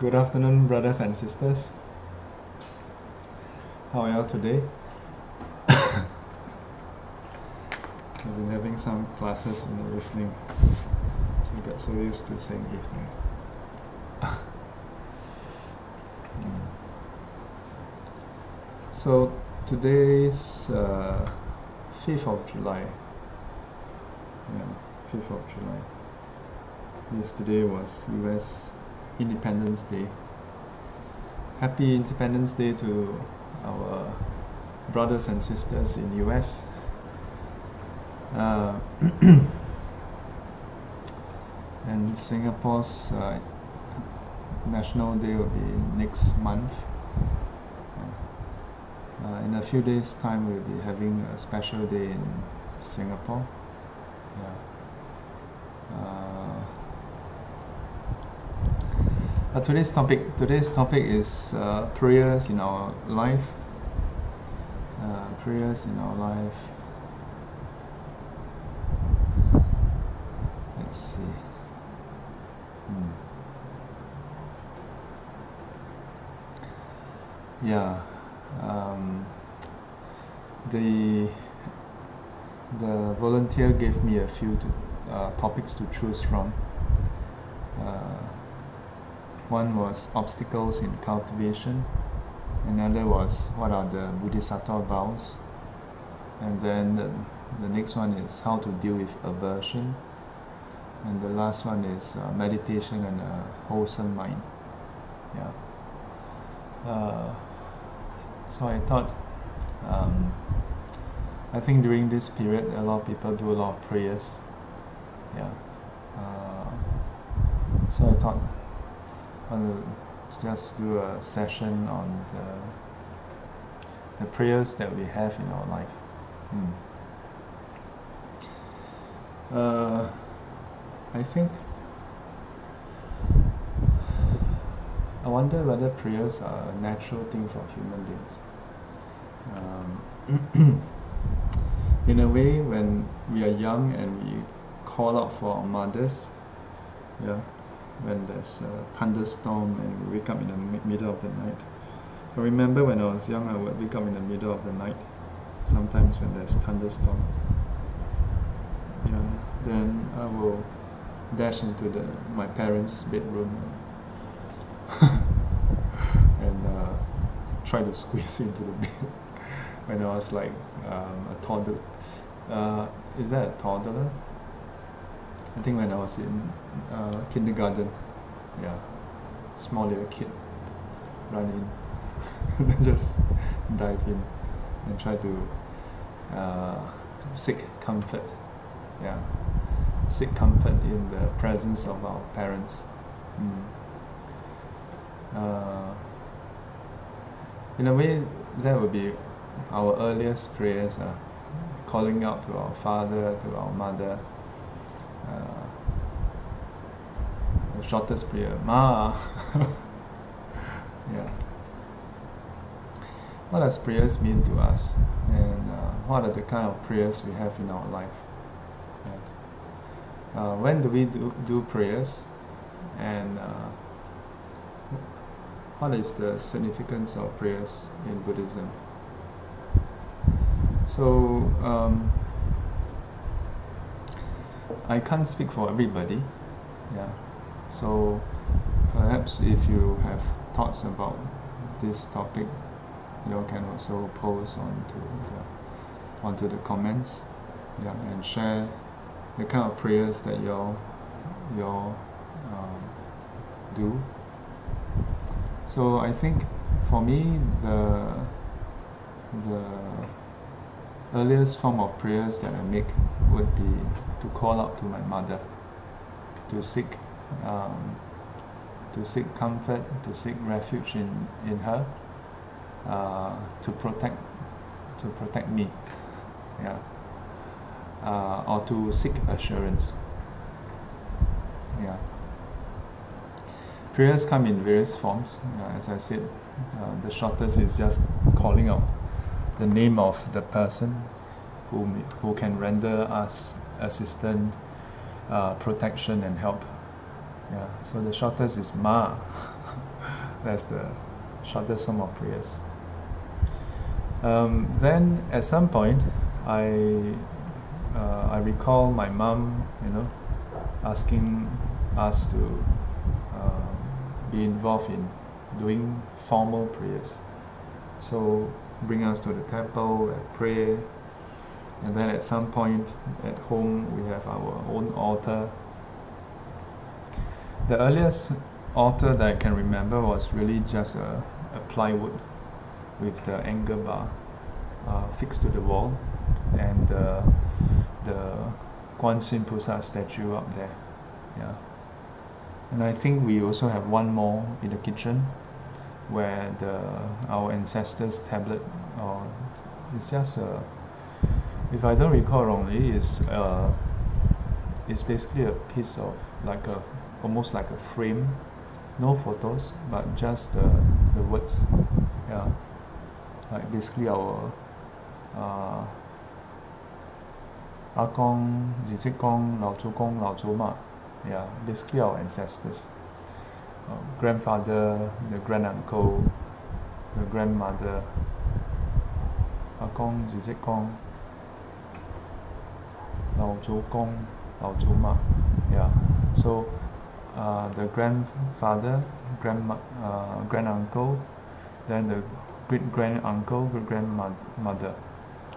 Good afternoon, brothers and sisters. How are y'all today? I've been having some classes in the evening, so I got so used to saying evening. So today's 5th of July. Yeah, 5th of July. Yesterday was U.S. Independence Day. Happy Independence Day to our brothers and sisters in the US. And Singapore's National Day will be next month. In a few days' time, we'll be having a special day in Singapore. Yeah. Today's topic is prayers in our life. Prayers in our life. Let's see. Yeah. The volunteer gave me a few topics to choose from. One was obstacles in cultivation, another was what are the Bodhisattva vows, and then the next one is how to deal with aversion, and the last one is meditation and a wholesome mind. Yeah. So I thought, I think during this period a lot of people do a lot of prayers. Yeah. So I thought I'll just do a session on the prayers that we have in our life. I think I wonder whether prayers are a natural thing for human beings. In a way, when we are young and we call out for our mothers, yeah. When there's a thunderstorm and we wake up in the middle of the night. I remember when I was young, I would wake up in the middle of the night, sometimes when there's thunderstorm. Yeah, then I will dash into my parents' bedroom and try to squeeze into the bed when I was like a toddler. Is that a toddler? I think when I was in kindergarten, yeah, small little kid, run in, then just dive in and try to seek comfort, yeah, seek comfort in the presence of our parents. In a way, that would be our earliest prayers, calling out to our father, to our mother. The shortest prayer, Ma. Yeah. What does prayers mean to us, and what are the kind of prayers we have in our life? Yeah. When do we do prayers, and what is the significance of prayers in Buddhism? So. I can't speak for everybody, yeah. So perhaps if you have thoughts about this topic, you can also post onto the comments, yeah, and share the kind of prayers that you all do. So I think for me the earliest form of prayers that I make would be to call out to my mother, to seek comfort, to seek refuge in her, to protect me, yeah, or to seek assurance. Yeah. Prayers come in various forms. As I said, the shortest is just calling out the name of the person who can render us assistance, protection and help. Yeah. So the shortest is Ma. That's the shortest form of prayers. Then at some point, I recall my mom, asking us to be involved in doing formal prayers. So bring us to the temple and pray. And then at some point at home, we have our own altar. The earliest altar that I can remember was really just a plywood with the anchor bar fixed to the wall, and the Kwan Sim Pu sa statue up there. Yeah. And I think we also have one more in the kitchen where our ancestors' tablet, or it's just a, if I don't recall wrongly, it's basically a piece of almost like a frame, no photos, but just the words, yeah, like basically our Akong, Zizikong, Lao Chu Kong, Lao Chu Ma, yeah, basically our ancestors, grandfather, the granduncle, the grandmother, Akong, Zizikong, Lao Chu Kong, Lao Chu Ma, yeah. So the grandfather, granduncle, then the great granduncle, great grandmother.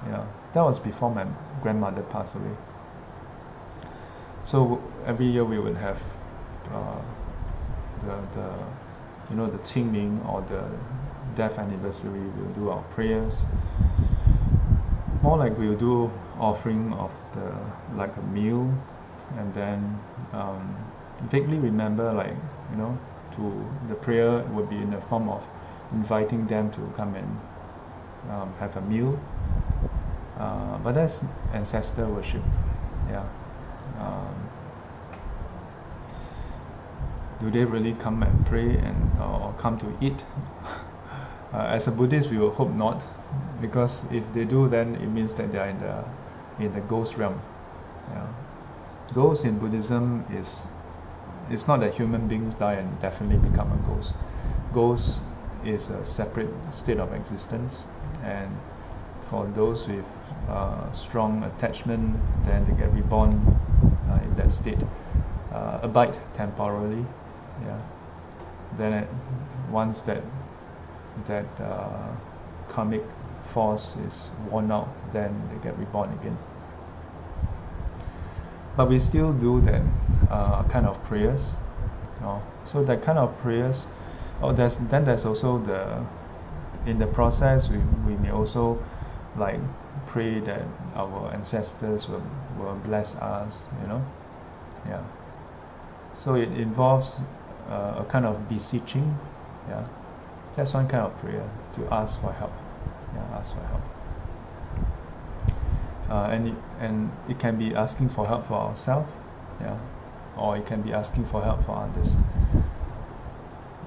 Yeah, that was before my grandmother passed away. So every year we would have the Qingming or the death anniversary. We'll do our prayers. More like we'll do offering of a meal, and then vaguely remember the prayer would be in the form of inviting them to come and have a meal, but that's ancestor worship, yeah. Do they really come and pray or come to eat? As a Buddhist, we will hope not, because if they do, then it means that they are in the ghost realm, yeah. Ghost in Buddhism it's not that human beings die and definitely become a ghost. Ghost is a separate state of existence, and for those with strong attachment, then they get reborn in that state, abide temporarily. Yeah. Then once that karmic force is worn out, then they get reborn again. But we still do that kind of prayers, so that kind of prayers. There's also in the process we may also pray that our ancestors will bless us, yeah. So it involves a kind of beseeching, yeah. That's one kind of prayer, to ask for help, yeah, ask for help. And it can be asking for help for ourselves, yeah, or it can be asking for help for others.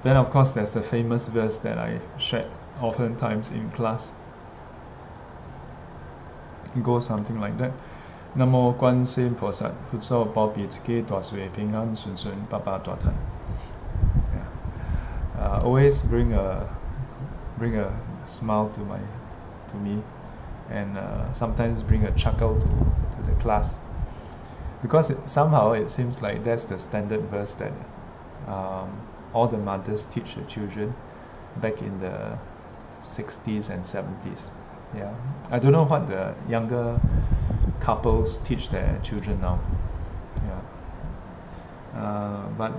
Then of course there's the famous verse that I shared oftentimes in class. It goes something like that. Namo Kwan Se Im Pu sa, Fo Zu Bo Bi Ziki Dua Sui Ping An Sun Sun Ba Ba Dua Tan. Always bring a smile to me. And sometimes bring a chuckle to the class, because somehow it seems like that's the standard verse that all the mothers teach the children back in the 60s and 70s. Yeah, I don't know what the younger couples teach their children now. Yeah, but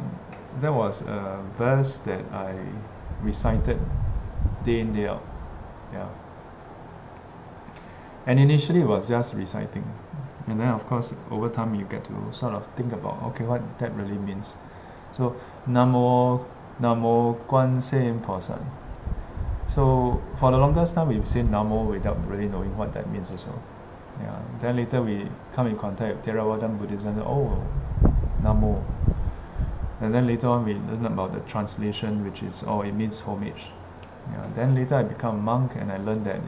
there was a verse that I recited day in day out. Yeah. And initially it was just reciting, and then of course over time you get to sort of think about, okay, what that really means. So Namo Guan Shi Yin Pusa. So for the longest time we say Namo without really knowing what that means also. Yeah. Then later we come in contact with Theravada Buddhism. Oh, Namo. And then later on we learn about the translation, which is it means homage. Yeah. Then later I become a monk and I learned that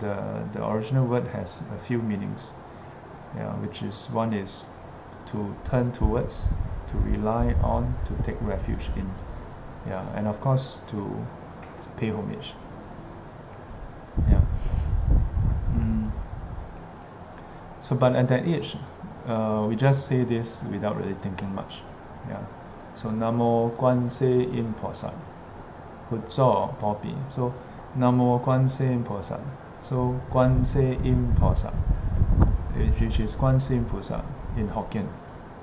the original word has a few meanings, yeah, which is, one is to turn towards, to rely on, to take refuge in, Yeah, and of course to pay homage. Yeah. So, but at that age, we just say this without really thinking much. Yeah. So Namo Kwan Se Im Pusa, Huzo Popi. So Namo Kwan Se Im Pusa. So Kwan Se Im Pusa, which is Kwan Sim Pu sa in Hokkien.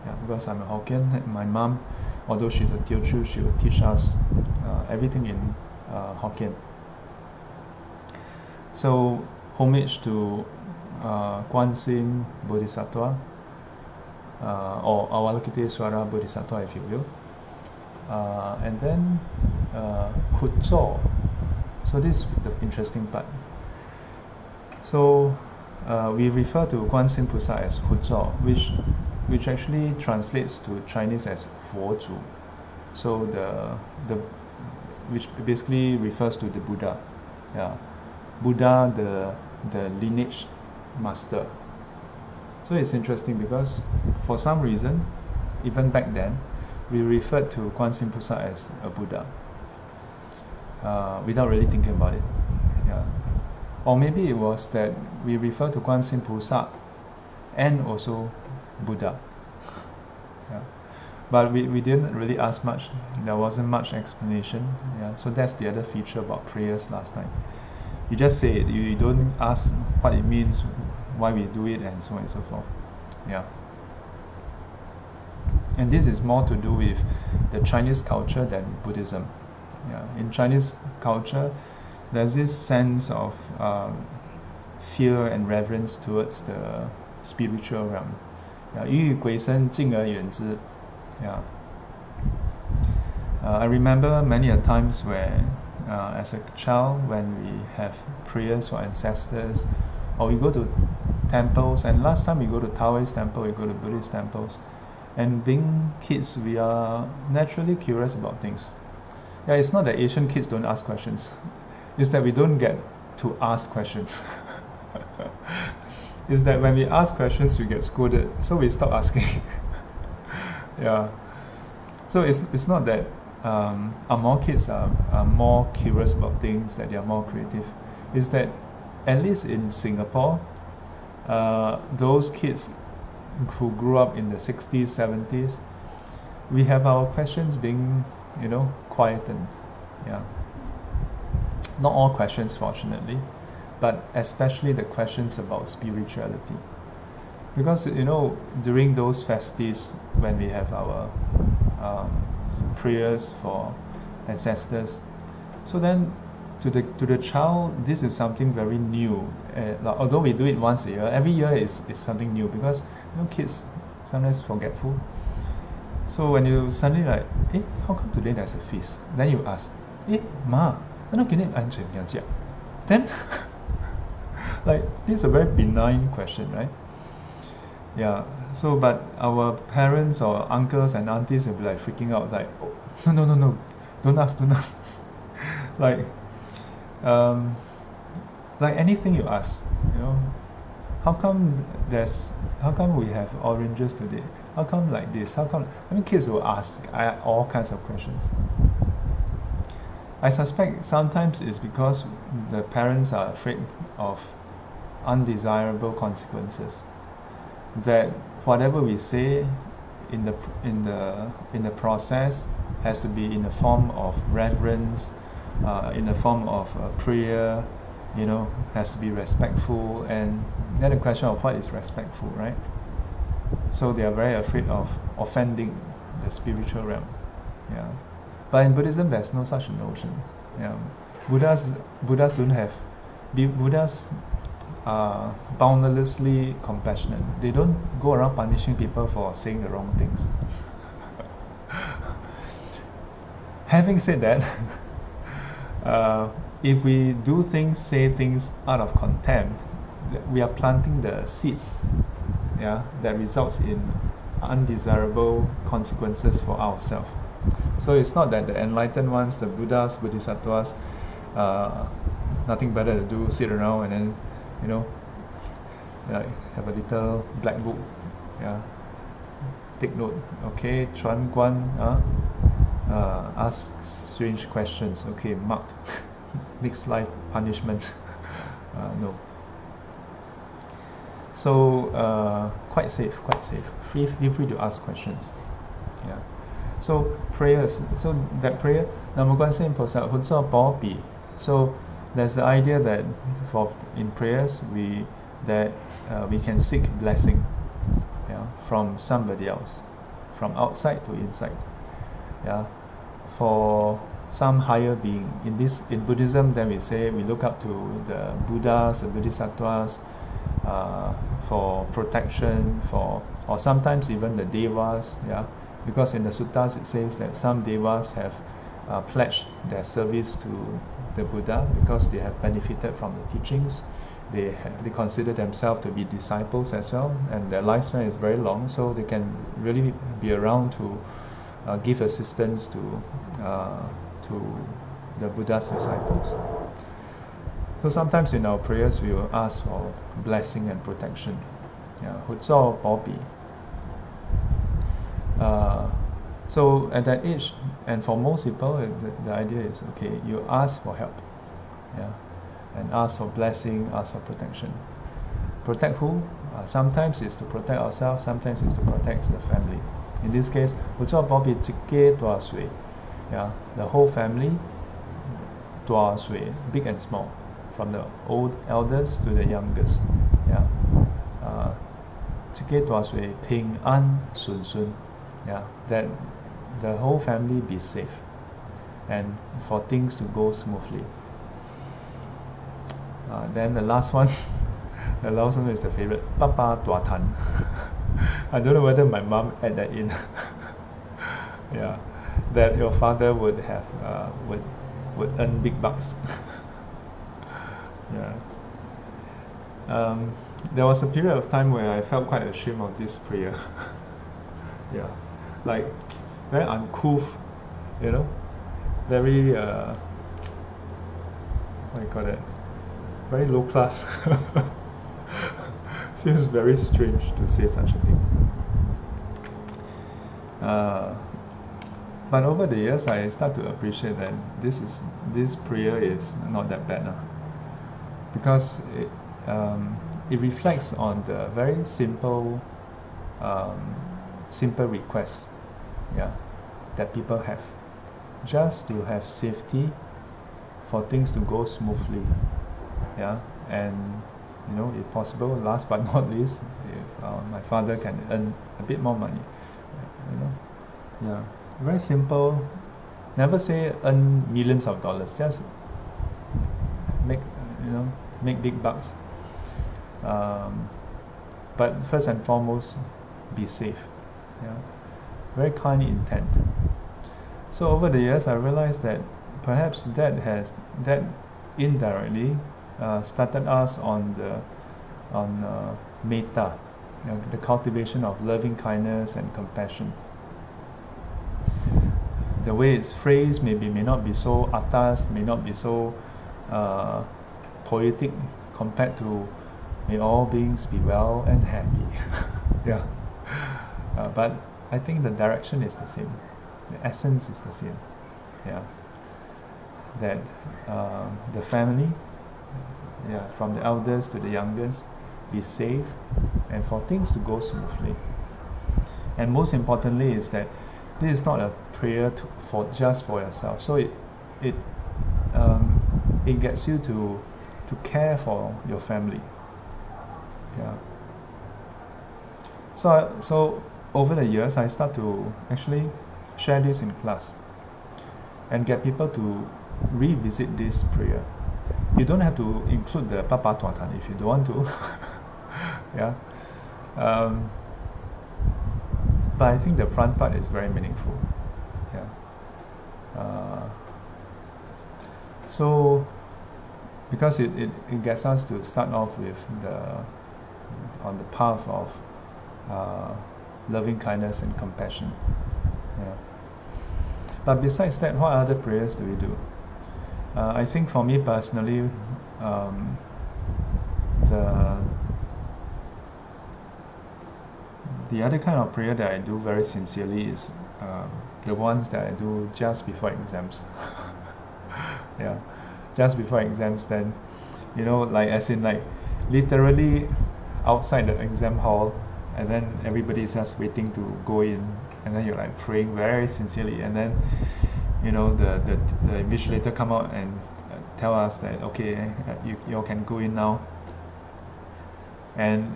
Yeah, because I'm a Hokkien, and my mom, although she's a Teochew, she will teach us everything in Hokkien. So homage to Kwan Sim Bodhisattva, or Avalokiteśvara Bodhisattva, if you will. And then Huzo. So this is the interesting part. So we refer to Kwan Sim Pu sa as Huzo, which actually translates to Chinese as Fo Zu. So which basically refers to the Buddha. Yeah. Buddha, the lineage master. So it's interesting because for some reason, even back then, we referred to Kwan Sim Pu sa as a Buddha without really thinking about it. Yeah. Or maybe it was that we refer to Kwan Sim Pu sa and also Buddha. Yeah. But we didn't really ask much. There wasn't much explanation. Yeah. So that's the other feature about prayers last night. You just say it. You don't ask what it means, why we do it, and so on and so forth. Yeah. And this is more to do with the Chinese culture than Buddhism. Yeah. In Chinese culture, there's this sense of fear and reverence towards the spiritual realm. Yeah, 欲以鬼神敬而远之. Yeah. I remember many a times where, as a child, when we have prayers for ancestors, or we go to temples, and last time we go to Taoist temple, we go to Buddhist temples, and being kids, we are naturally curious about things. Yeah, it's not that Asian kids don't ask questions, it's that we don't get to ask questions. Is that when we ask questions, we get scolded, so we stop asking. Yeah. So it's not that more kids are more curious about things, that they are more creative. It's that, at least in Singapore, those kids who grew up in the 60s, 70s, we have our questions being, you know, quietened. Yeah. Not all questions, fortunately, but especially the questions about spirituality. Because, you know, during those festivities, when we have our prayers for ancestors, so then to the child, this is something very new. Like, although we do it once a year, every year is something new, because, you know, kids sometimes forgetful. So when you suddenly like, eh, how come today there's a feast? Then you ask, eh, ma, then like, this is a very benign question, right? Yeah. So, but our parents or uncles and aunties will be like freaking out, like, oh, no, don't ask. Like anything you ask, you know, how come we have oranges today? How come like this? How come? I mean, kids will ask all kinds of questions. I suspect sometimes it's because the parents are afraid of undesirable consequences, that whatever we say in the process has to be in the form of reverence, in the form of prayer, you know, has to be respectful, and then the question of what is respectful, right? So they are very afraid of offending the spiritual realm. Yeah. But in Buddhism, there's no such notion. Yeah. Buddhas don't have. Buddhas are boundlessly compassionate. They don't go around punishing people for saying the wrong things. Having said that, if we do things, say things out of contempt, we are planting the seeds. Yeah, that results in undesirable consequences for ourselves. So it's not that the enlightened ones, the Buddhas, Bodhisattvas, nothing better to do, sit around and then, you know, like have a little black book. Yeah. Take note. Okay, Chuan Guan, ask strange questions. Okay, Mark, next life punishment. No. So quite safe, quite safe. Feel free to ask questions. Yeah. So prayers. So that prayer, Namo Kwan Se Im Pusa, Fo Zu Bo Bi. So there's the idea that for in prayers we can seek blessing, yeah, from somebody else, from outside to inside, yeah, for some higher being. In this, in Buddhism, then we say we look up to the Buddhas, the Bodhisattvas, for protection, for, or sometimes even the devas, yeah, because in the suttas it says that some devas have pledged their service to the Buddha because they have benefited from the teachings. They consider themselves to be disciples as well, and their lifespan is very long, so they can really be around to give assistance to the Buddha's disciples. So sometimes in our prayers we will ask for blessing and protection. So at that age, and for most people, the idea is, okay, you ask for help, yeah, and ask for blessing, ask for protection. Protect who? Sometimes it's to protect ourselves, sometimes it's to protect the family. In this case, yeah, the whole family, big and small, from the old elders to the youngest. Yeah. Ping an sun sun. Yeah, that the whole family be safe and for things to go smoothly. Then the last one, the last one is the favorite. Papa Tua Tan. I don't know whether my mom added that in. Yeah, that your father would have would earn big bucks. Yeah. There was a period of time where I felt quite ashamed of this prayer. Yeah, like very uncouth, you know, very what do you call it? Very low class. Feels very strange to say such a thing. But over the years, I start to appreciate that this prayer is not that bad now, because it reflects on the very simple simple requests, yeah, that people have, just to have safety, for things to go smoothly, yeah, and, you know, if possible, last but not least, if my father can earn a bit more money, you know, yeah, very simple. Never say earn millions of dollars. Just make, you know, make big bucks. But first and foremost, be safe. Yeah, very kind intent. So over the years, I realized that perhaps that indirectly started us on metta, you know, the cultivation of loving kindness and compassion. The way it's phrased may not be so atas, may not be so poetic compared to may all beings be well and happy. Yeah, but I think the direction is the same, the essence is the same. Yeah, that the family, yeah, from the elders to the youngest, be safe, and for things to go smoothly. And most importantly is that this is not a prayer just for yourself. So it gets you to care for your family. Yeah. So over the years, I start to actually share this in class and get people to revisit this prayer. You don't have to include the Papa Tua Tan if you don't want to. Yeah. But I think the front part is very meaningful. Yeah. So because it gets us to start off with on the path of loving kindness and compassion. Yeah. But besides that, what other prayers do we do? I think for me personally, the other kind of prayer that I do very sincerely is the ones that I do just before exams. Yeah, just before exams, then, you know, like, as in, like, literally outside the exam hall, and then everybody is just waiting to go in, and then you're like praying very sincerely, and then, you know, the invigilator come out and tell us that, okay, you all can go in now. And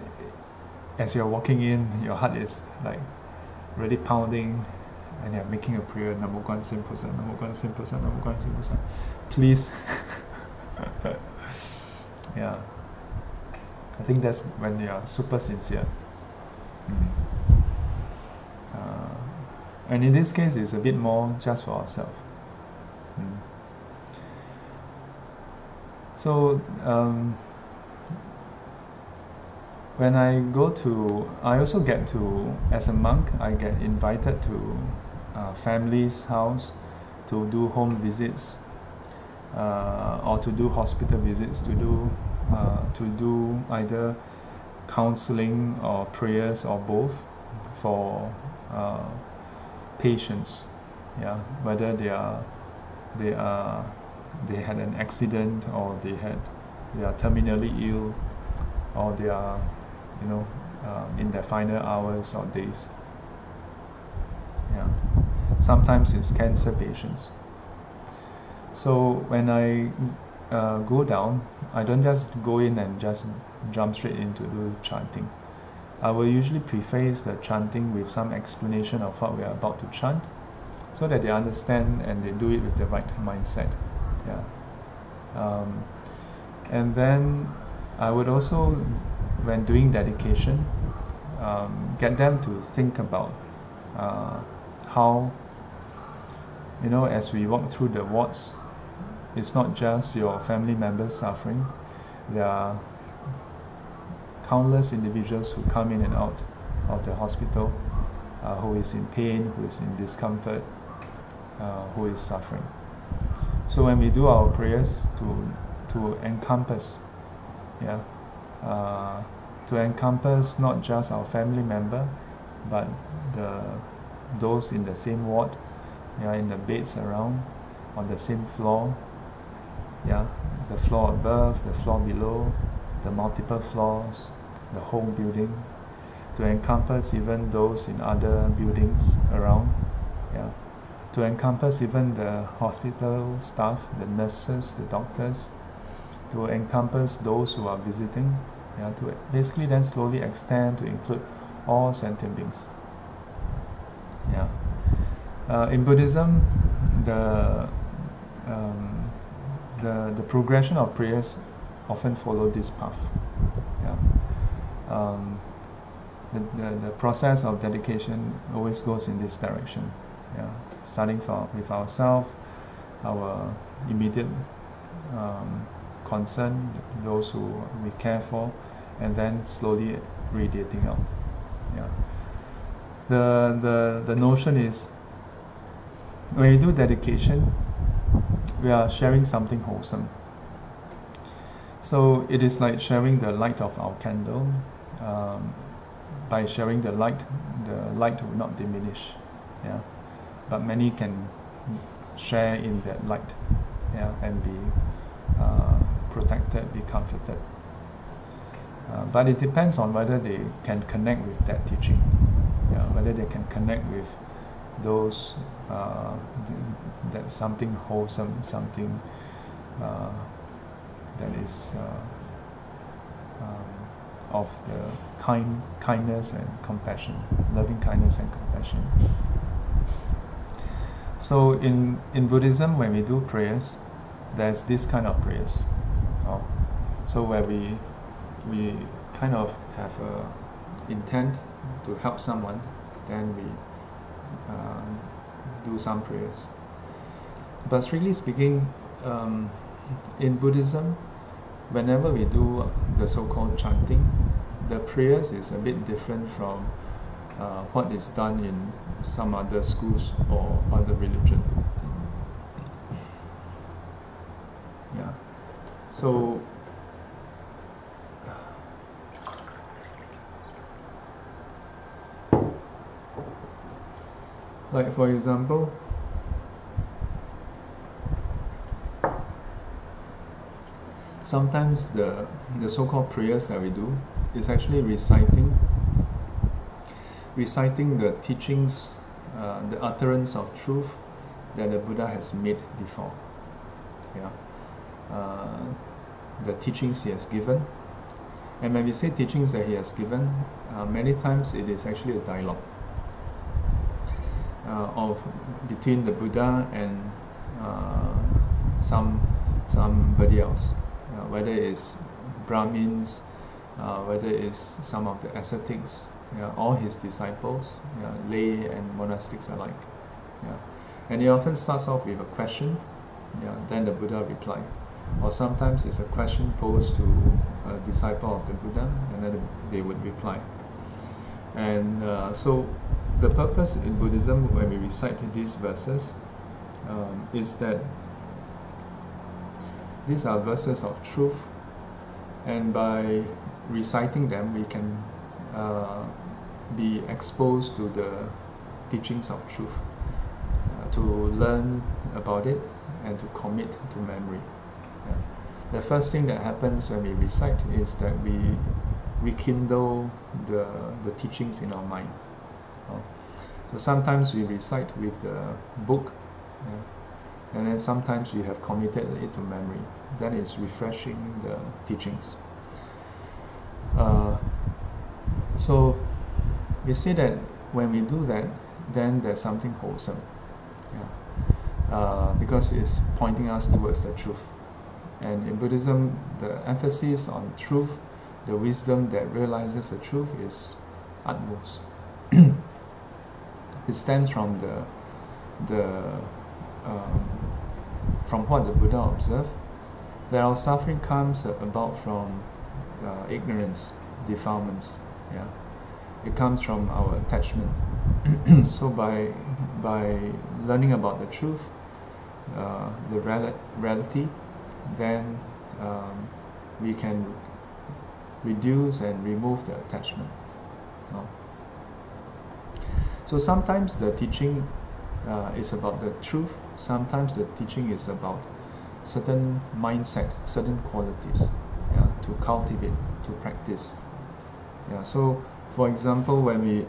as you're walking in, your heart is like really pounding, and you're making a prayer, Namo Kwan Sim Pu sa, Namo Kwan Sim Pu sa, Namo Kwan Sim Pu sa, please. Yeah, I think that's when you are super sincere. And in this case, it's a bit more just for ourselves. So when I go to, I also get to, as a monk, I get invited to families' house to do home visits, or to do hospital visits, to do either counseling or prayers or both for patients. Yeah, whether they had an accident, or they are terminally ill, or they are, you know, in their final hours or days. Yeah, sometimes it's cancer patients. So when I go down, I don't just go in and just jump straight into the chanting. I will usually preface the chanting with some explanation of what we are about to chant, so that they understand and they do it with the right mindset. Yeah. And then I would also, when doing dedication, get them to think about how, you know, as we walk through the wards, it's not just your family members suffering. There are countless individuals who come in and out of the hospital, who is in pain, who is in discomfort, who is suffering. So when we do our prayers to encompass, yeah, to encompass not just our family member, but those in the same ward, yeah, in the beds around, on the same floor, yeah, the floor above, the floor below, the multiple floors, the whole building, to encompass even those in other buildings around, yeah, to encompass even the hospital staff, the nurses, the doctors, to encompass those who are visiting, yeah, to basically then slowly extend to include all sentient beings. Yeah. In Buddhism, the progression of prayers often follow this path. Yeah. The process of dedication always goes in this direction. Yeah. Starting with ourselves, our immediate concern, those who we care for, and then slowly radiating out. Yeah. The notion is, when we do dedication, we are sharing something wholesome. So it is like sharing the light of our candle. By sharing the light will not diminish. Yeah, but many can share in that light. Yeah, and be protected, be comforted. But it depends on whether they can connect with that teaching. Yeah, whether they can connect with those that something wholesome, something that is of the kindness and compassion, loving kindness and compassion. So in Buddhism, when we do prayers, there's this kind of prayers. Oh. So where we kind of have a intent to help someone, then we do some prayers. But strictly speaking, in Buddhism, whenever we do the so-called chanting, the prayers is a bit different from what is done in some other schools or other religion. Yeah. So Like for example, sometimes the so-called prayers that we do is actually reciting the teachings, the utterance of truth that the Buddha has made before. Yeah, the teachings he has given. And when we say teachings that he has given, many times it is actually a dialogue between the Buddha and somebody else, whether it's Brahmins, whether it's some of the ascetics, or his disciples, lay and monastics alike. Yeah. And he often starts off with a question, then the Buddha replies. Or sometimes it's a question posed to a disciple of the Buddha, and then they would reply. And so the purpose in Buddhism, when we recite these verses, is that these are verses of truth, and by reciting them we can be exposed to the teachings of truth, to learn about it and to commit to memory. Yeah. The first thing that happens when we recite is that we rekindle the teachings in our mind. So sometimes we recite with the book, and then sometimes we have committed it to memory. That is refreshing the teachings. So we see that when we do that, then there's something wholesome, because it's pointing us towards the truth. And in Buddhism, the emphasis on truth, the wisdom that realizes the truth, is utmost. It stems from from what the Buddha observed, that our suffering comes about from ignorance, defilements. Yeah, it comes from our attachment. So by learning about the truth, the reality, then we can reduce and remove the attachment. So sometimes the teaching is about the truth, sometimes the teaching is about certain mindset, certain qualities, to cultivate, to practice. Yeah, so for example, when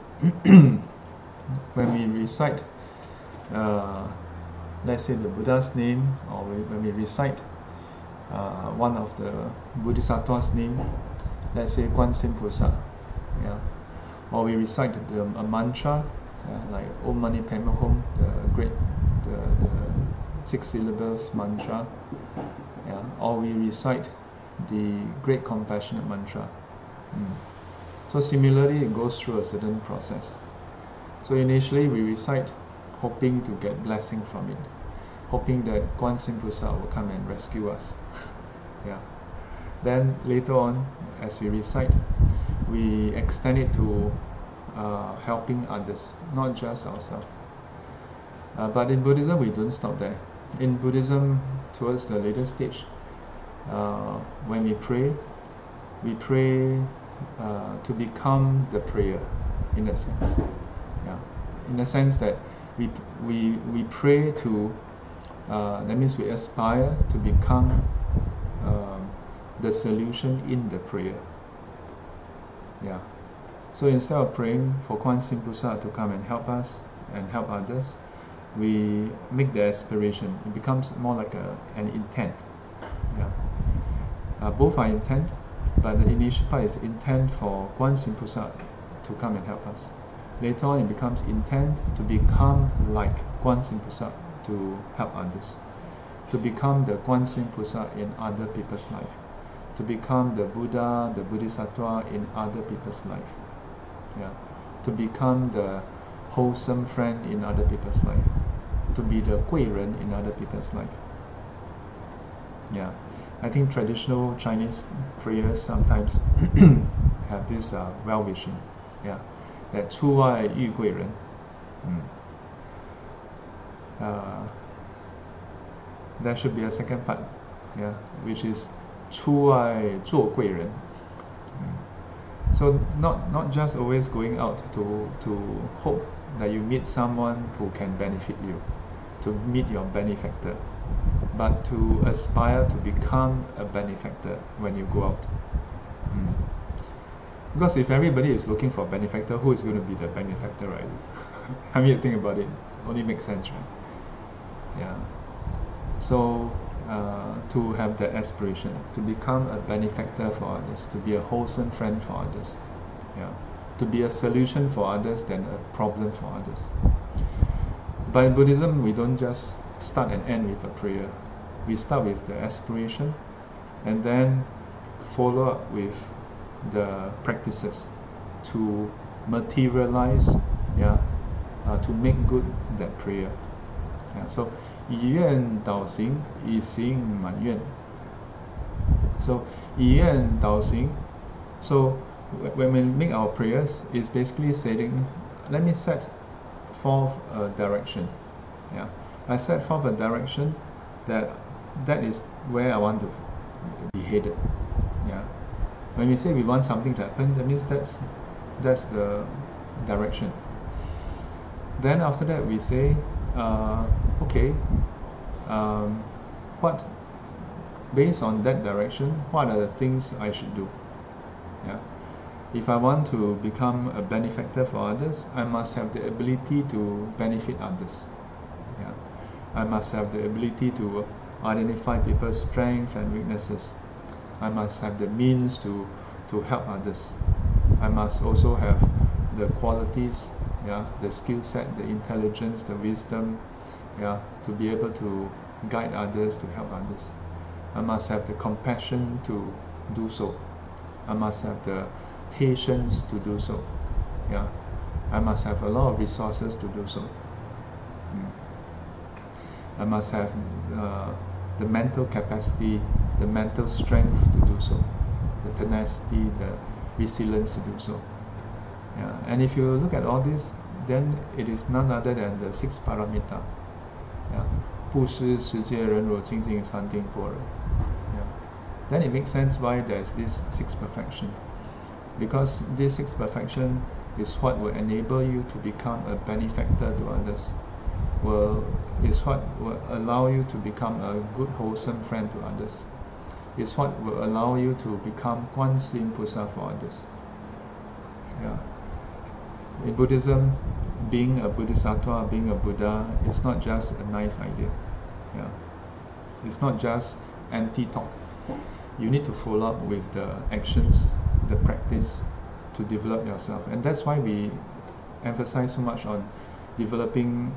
we recite, let's say the Buddha's name, or when we recite one of the Bodhisattva's name, let's say Kwan Sim Pu sa, or we recite a mantra, like Om Mani Padme Hum, the 6 syllables mantra, or we recite the Great Compassionate Mantra. So similarly, it goes through a certain process. So initially we recite hoping to get blessing from it, hoping that Kwan Sim Pu sa will come and rescue us. Then later on, as we recite, we extend it to helping others, not just ourselves. But in Buddhism, we don't stop there. In Buddhism, towards the later stage, when we pray to become the prayer, in a sense. In a sense that we pray to, that means we aspire to become the solution in the prayer. So instead of praying for Kwan Sim Pu sa to come and help us and help others, we make the aspiration. It becomes more like an intent. Both are intent, but the initial part is intent for Kwan Sim Pu sa to come and help us. Later on, it becomes intent to become like Kwan Sim Pu sa to help others, to become the Kwan Sim Pu sa in other people's life, to become the Buddha, the Bodhisattva in other people's life, to become the wholesome friend in other people's life, to be the Guiren in other people's life. I think traditional Chinese prayers sometimes have this well-wishing, that 出外遇贵人. There should be a second part, which is 出外做贵人. So not just always going out to hope that you meet someone who can benefit you, to meet your benefactor, but to aspire to become a benefactor when you go out. Because if everybody is looking for a benefactor, who is going to be the benefactor, right? I mean, think about it. Only makes sense, right? Yeah. So to have that aspiration, to become a benefactor for others, to be a wholesome friend for others, yeah, to be a solution for others than a problem for others. But in Buddhism, we don't just start and end with a prayer. We start with the aspiration, and then follow up with the practices to materialize, yeah, to make good that prayer. Yeah, so 以愿导行，以行满愿. So 以愿导行. So when we make our prayers, it's basically saying, let me set forth a direction. Yeah, I set forth a direction that is where I want to be headed. Yeah, when we say we want something to happen, that means that's the direction. Then after that we say, what, based on that direction, what are the things I should do? Yeah. If I want to become a benefactor for others, I must have the ability to benefit others. Yeah. I must have the ability to identify people's strengths and weaknesses. I must have the means to help others. I must also have the qualities, yeah, the skill set, the intelligence, the wisdom, yeah, to be able to guide others, to help others. I must have the compassion to do so. I must have the patience to do so. Yeah, I must have a lot of resources to do so. I must have the mental capacity, the mental strength to do so, the tenacity, the resilience to do so. Yeah. And if you look at all this, then it is none other than the 6 paramita. Yeah. Then it makes sense why there's this 6 perfection. Because this 6 perfection is what will enable you to become a benefactor to others. Is what will allow you to become a good, wholesome friend to others. Is what will allow you to become Kwan Sim Pu sa for others. Yeah. In Buddhism, being a Bodhisattva, being a Buddha, is not just a nice idea. Yeah. It's not just empty talk. You need to follow up with the actions, the practice, to develop yourself. And that's why we emphasize so much on developing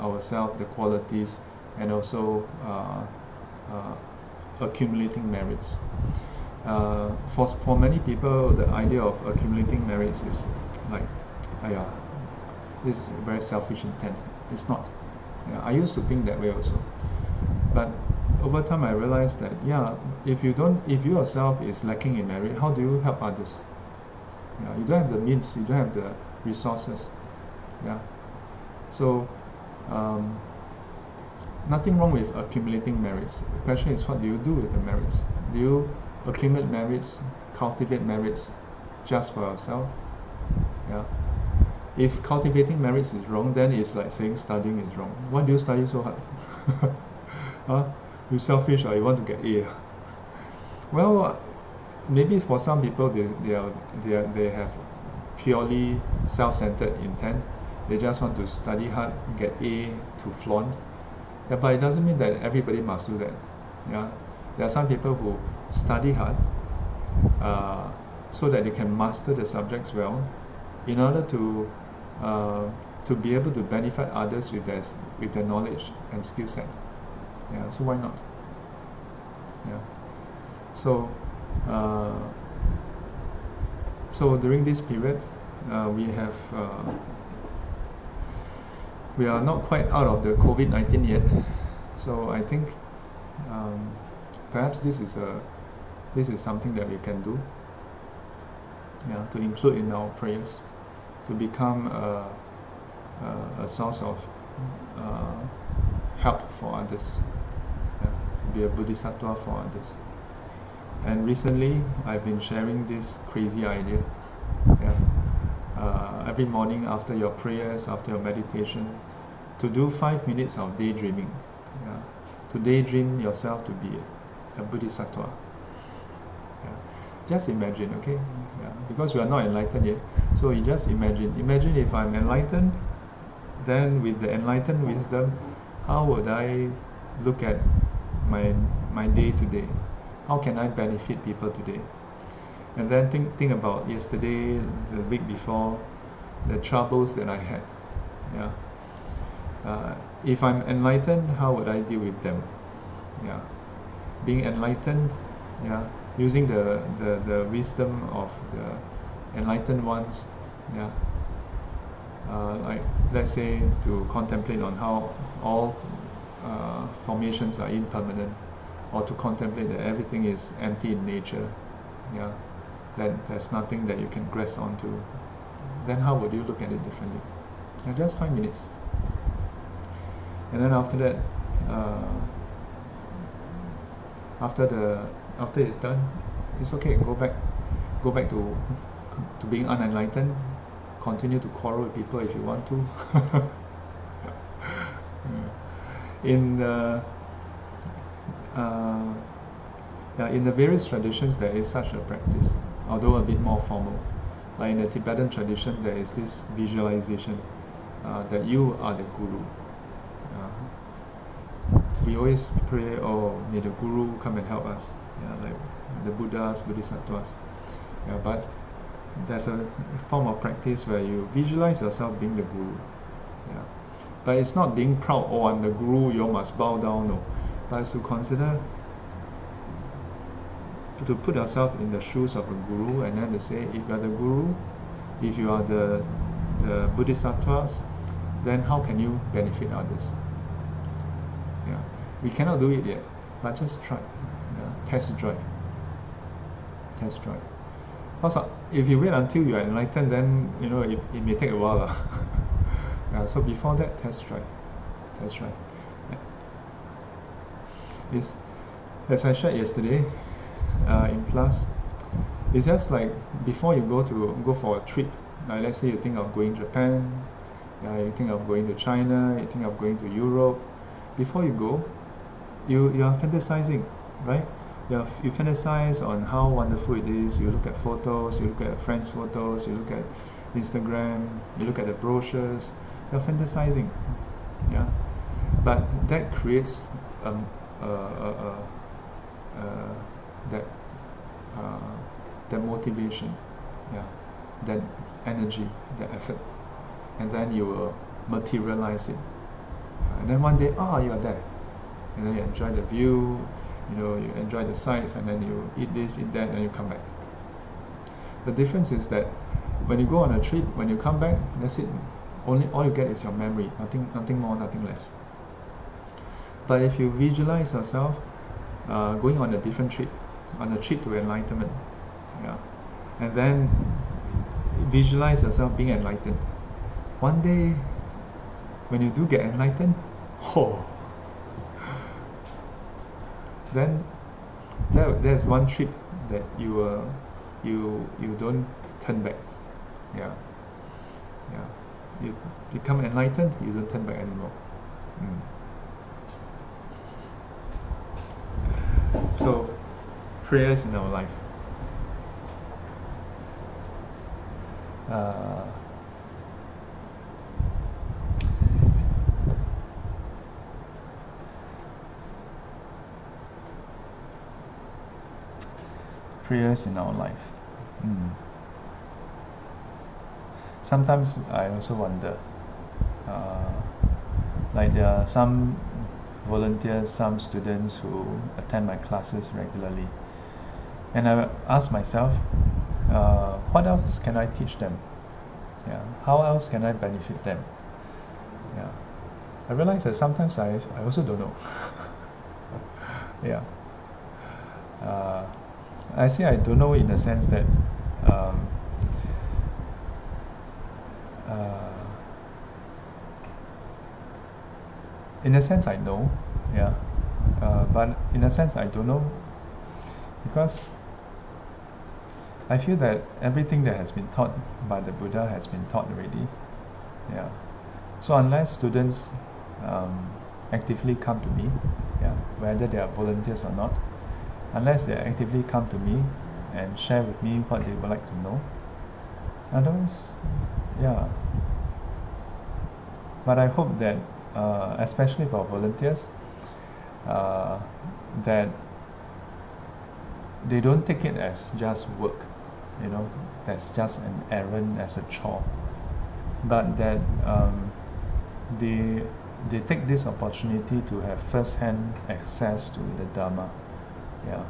ourselves, the qualities, and also accumulating merits. For many people, the idea of accumulating merits is like, this is a very selfish intent. It's not. Yeah, I used to think that way also, but over time I realized that, yeah, if you yourself is lacking in merit, how do you help others? Yeah, you don't have the means, you don't have the resources. Yeah, so nothing wrong with accumulating merits. The question is, what do you do with the merits? Do you accumulate merits, cultivate merits just for yourself? Yeah. If cultivating merits is wrong, then it's like saying studying is wrong. Why do you study so hard? Huh? You're selfish, or you want to get A? Well, maybe for some people they have purely self-centered intent. They just want to study hard, get A to flaunt. Yeah, but it doesn't mean that everybody must do that. Yeah, there are some people who study hard so that they can master the subjects well, in order to be able to benefit others with their knowledge and skill set. Yeah, so why not? Yeah. So so during this period, we are not quite out of the COVID-19 yet, so I think perhaps this is something that we can do. Yeah, to include in our prayers, to become a source of help for others, yeah, to be a Bodhisattva for others. And recently, I've been sharing this crazy idea. Yeah. every morning after your prayers, after your meditation, to do 5 minutes of daydreaming. Yeah. To daydream yourself to be a Bodhisattva. Yeah. Just imagine, okay? Yeah. Because we are not enlightened yet. So you just imagine. Imagine if I'm enlightened, then with the enlightened wisdom, how would I look at my day today? How can I benefit people today? And then think about yesterday, the week before, the troubles that I had. Yeah. If I'm enlightened, how would I deal with them? Yeah. Being enlightened, yeah, using the wisdom of the enlightened ones, yeah. Like let's say to contemplate on how all formations are impermanent, or to contemplate that everything is empty in nature, yeah, that there's nothing that you can grasp onto, then how would you look at it differently? And just 5 minutes. And then after that, after it's done, it's okay. Go back to being unenlightened. Continue to quarrel with people if you want to. In the various traditions, there is such a practice, although a bit more formal. Like in the Tibetan tradition, there is this visualization that you are the guru. We always pray, oh, may the guru come and help us, yeah, like the Buddhas, Bodhisattvas. Yeah, but there's a form of practice where you visualize yourself being the guru. Yeah. But it's not being proud, oh, I'm the guru, you must bow down, no. But it's to consider, to put yourself in the shoes of a guru, and then to say, if you are the guru, if you are the Bodhisattvas, then how can you benefit others? Yeah. We cannot do it yet, but just try. Yeah. Test drive. Because if you wait until you are enlightened, then you know it may take a while. Yeah, so before that, test drive. Yeah. It's, as I shared yesterday in class, it's just like before you go for a trip. Like let's say you think of going to Japan, you think of going to China, you think of going to Europe. Before you go, you are fantasizing, right? You fantasize on how wonderful it is. You look at photos, you look at friends' photos, you look at Instagram, you look at the brochures. You're fantasizing, yeah. But that creates that motivation, yeah, that energy, that effort, and then you will materialize it. And then one day, ah, you're there, and then you enjoy the view. You know, you enjoy the sights, and then you eat this, eat that, and you come back. The difference is that when you go on a trip, when you come back, that's it. Only all you get is your memory, nothing more, nothing less. But if you visualize yourself going on a different trip, on a trip to enlightenment, yeah, and then visualize yourself being enlightened. One day, when you do get enlightened, oh. Then there's one trip that you don't turn back. Yeah. You become enlightened, you don't turn back anymore. So prayers in our life. Prayers in our life. Sometimes I also wonder, like there are some volunteers, some students who attend my classes regularly, and I ask myself, what else can I teach them? Yeah, how else can I benefit them? Yeah, I realize that sometimes I also don't know. Yeah. I say I don't know in the sense that in a sense I know, yeah, but in a sense I don't know, because I feel that everything that has been taught by the Buddha has been taught already. Yeah. So unless students actively come to me, whether they are volunteers or not, unless they actively come to me and share with me what they would like to know, otherwise, yeah. But I hope that, especially for volunteers, that they don't take it as just work, you know, that's just an errand, as a chore, but that they take this opportunity to have first-hand access to the Dharma, yeah.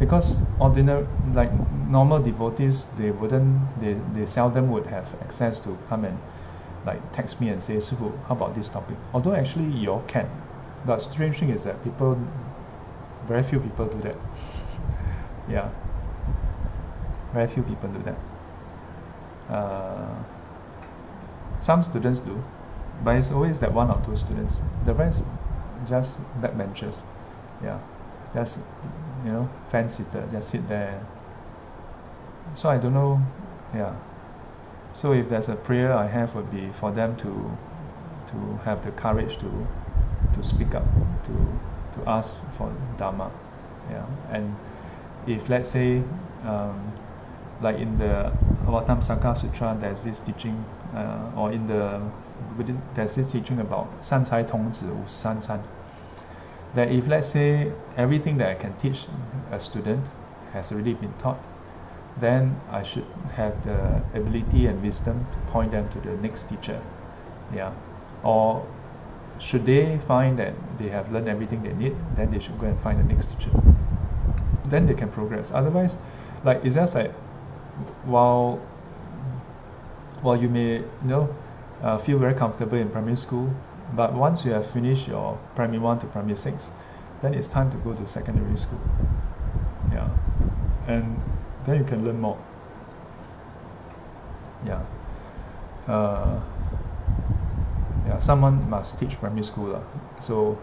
Because ordinary, like normal devotees, they wouldn't, they seldom would have access to come and like text me and say, Suhu, how about this topic? Although actually you all can, but strange thing is that people, very few people do that. Yeah, very few people do that. Some students do, but it's always that one or two students. The rest just backbenchers. Yeah, just, you know, fan-sitter, just sit there. So I don't know. Yeah. So if there's a prayer I have, would be for them to have the courage to speak up, to ask for Dharma. Yeah, and if let's say, like in the Avatamsaka Sutra, there's this teaching, or in the there's this teaching about Sancai Tongzi Wu Sancai, that if let's say everything that I can teach a student has already been taught, then I should have the ability and wisdom to point them to the next teacher, yeah. Or should they find that they have learned everything they need, then they should go and find the next teacher. Then they can progress. Otherwise, like, it's just like, while you may, you know, feel very comfortable in primary school, but once you have finished your primary 1 to primary 6, then it's time to go to secondary school. Yeah, and then you can learn more. Yeah. Yeah, someone must teach primary school lah. So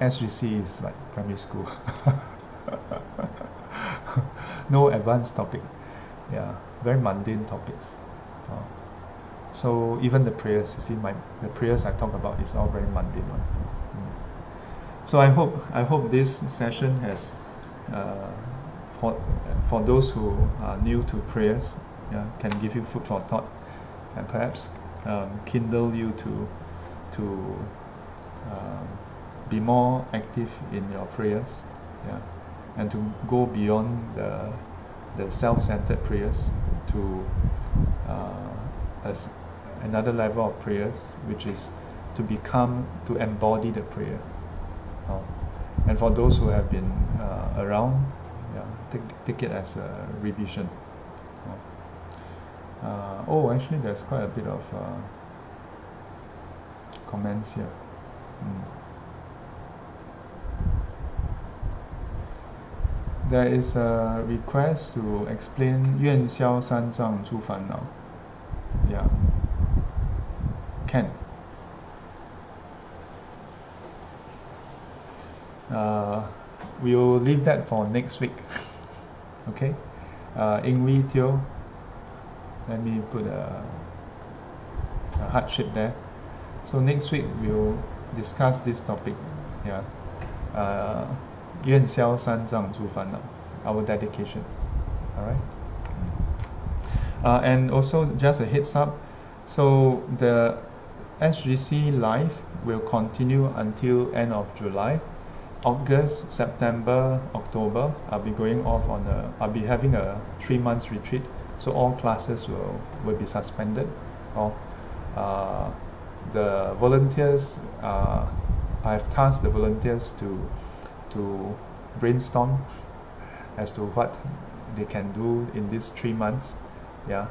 SGC is like primary school. No advanced topic, yeah, very mundane topics. So even the prayers, you see, the prayers I talk about is all very mundane one. So I hope this session has, for those who are new to prayers, yeah, can give you food for thought, and perhaps kindle you to be more active in your prayers, yeah. And to go beyond the self-centered prayers to another level of prayers, which is to embody the prayer. And for those who have been around, yeah, take it as a revision. Actually, there's quite a bit of comments here. There is a request to explain Yuan Xiao San Zhang Zhu Fan now. Yeah. Can. We'll leave that for next week. Okay. Ingwi Teo. Let me put a heart shape there. So next week we'll discuss this topic. Yeah. Yuan Xiao San Zhang Zhu Fan, our dedication. Alright. And also just a heads up, so the SGC live will continue until end of July. August, September, October, I'll be going off on I'll be having a 3 months retreat. So all classes will be suspended. The volunteers, I've tasked the volunteers to brainstorm as to what they can do in these 3 months, yeah.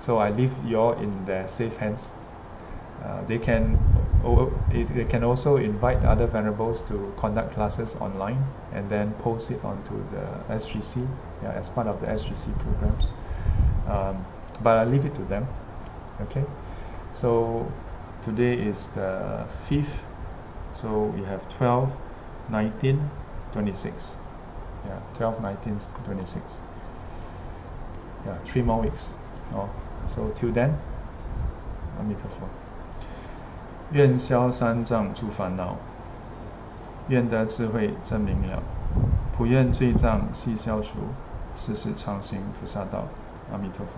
So I leave you all in their safe hands. They can also invite other venerables to conduct classes online and then post it onto the SGC, yeah, as part of the SGC programs. But I leave it to them. Okay. So today is the 5th. So we have 12, 19, 26. Yeah, 12, 19th, 26th. Yeah, 3 more weeks. Oh, so till then, Amitabha. Yuan Xiao San Zhang Zhu Fan Nao. 愿得智慧真明了，普愿罪障悉消除，世世常行菩萨道。阿弥陀佛。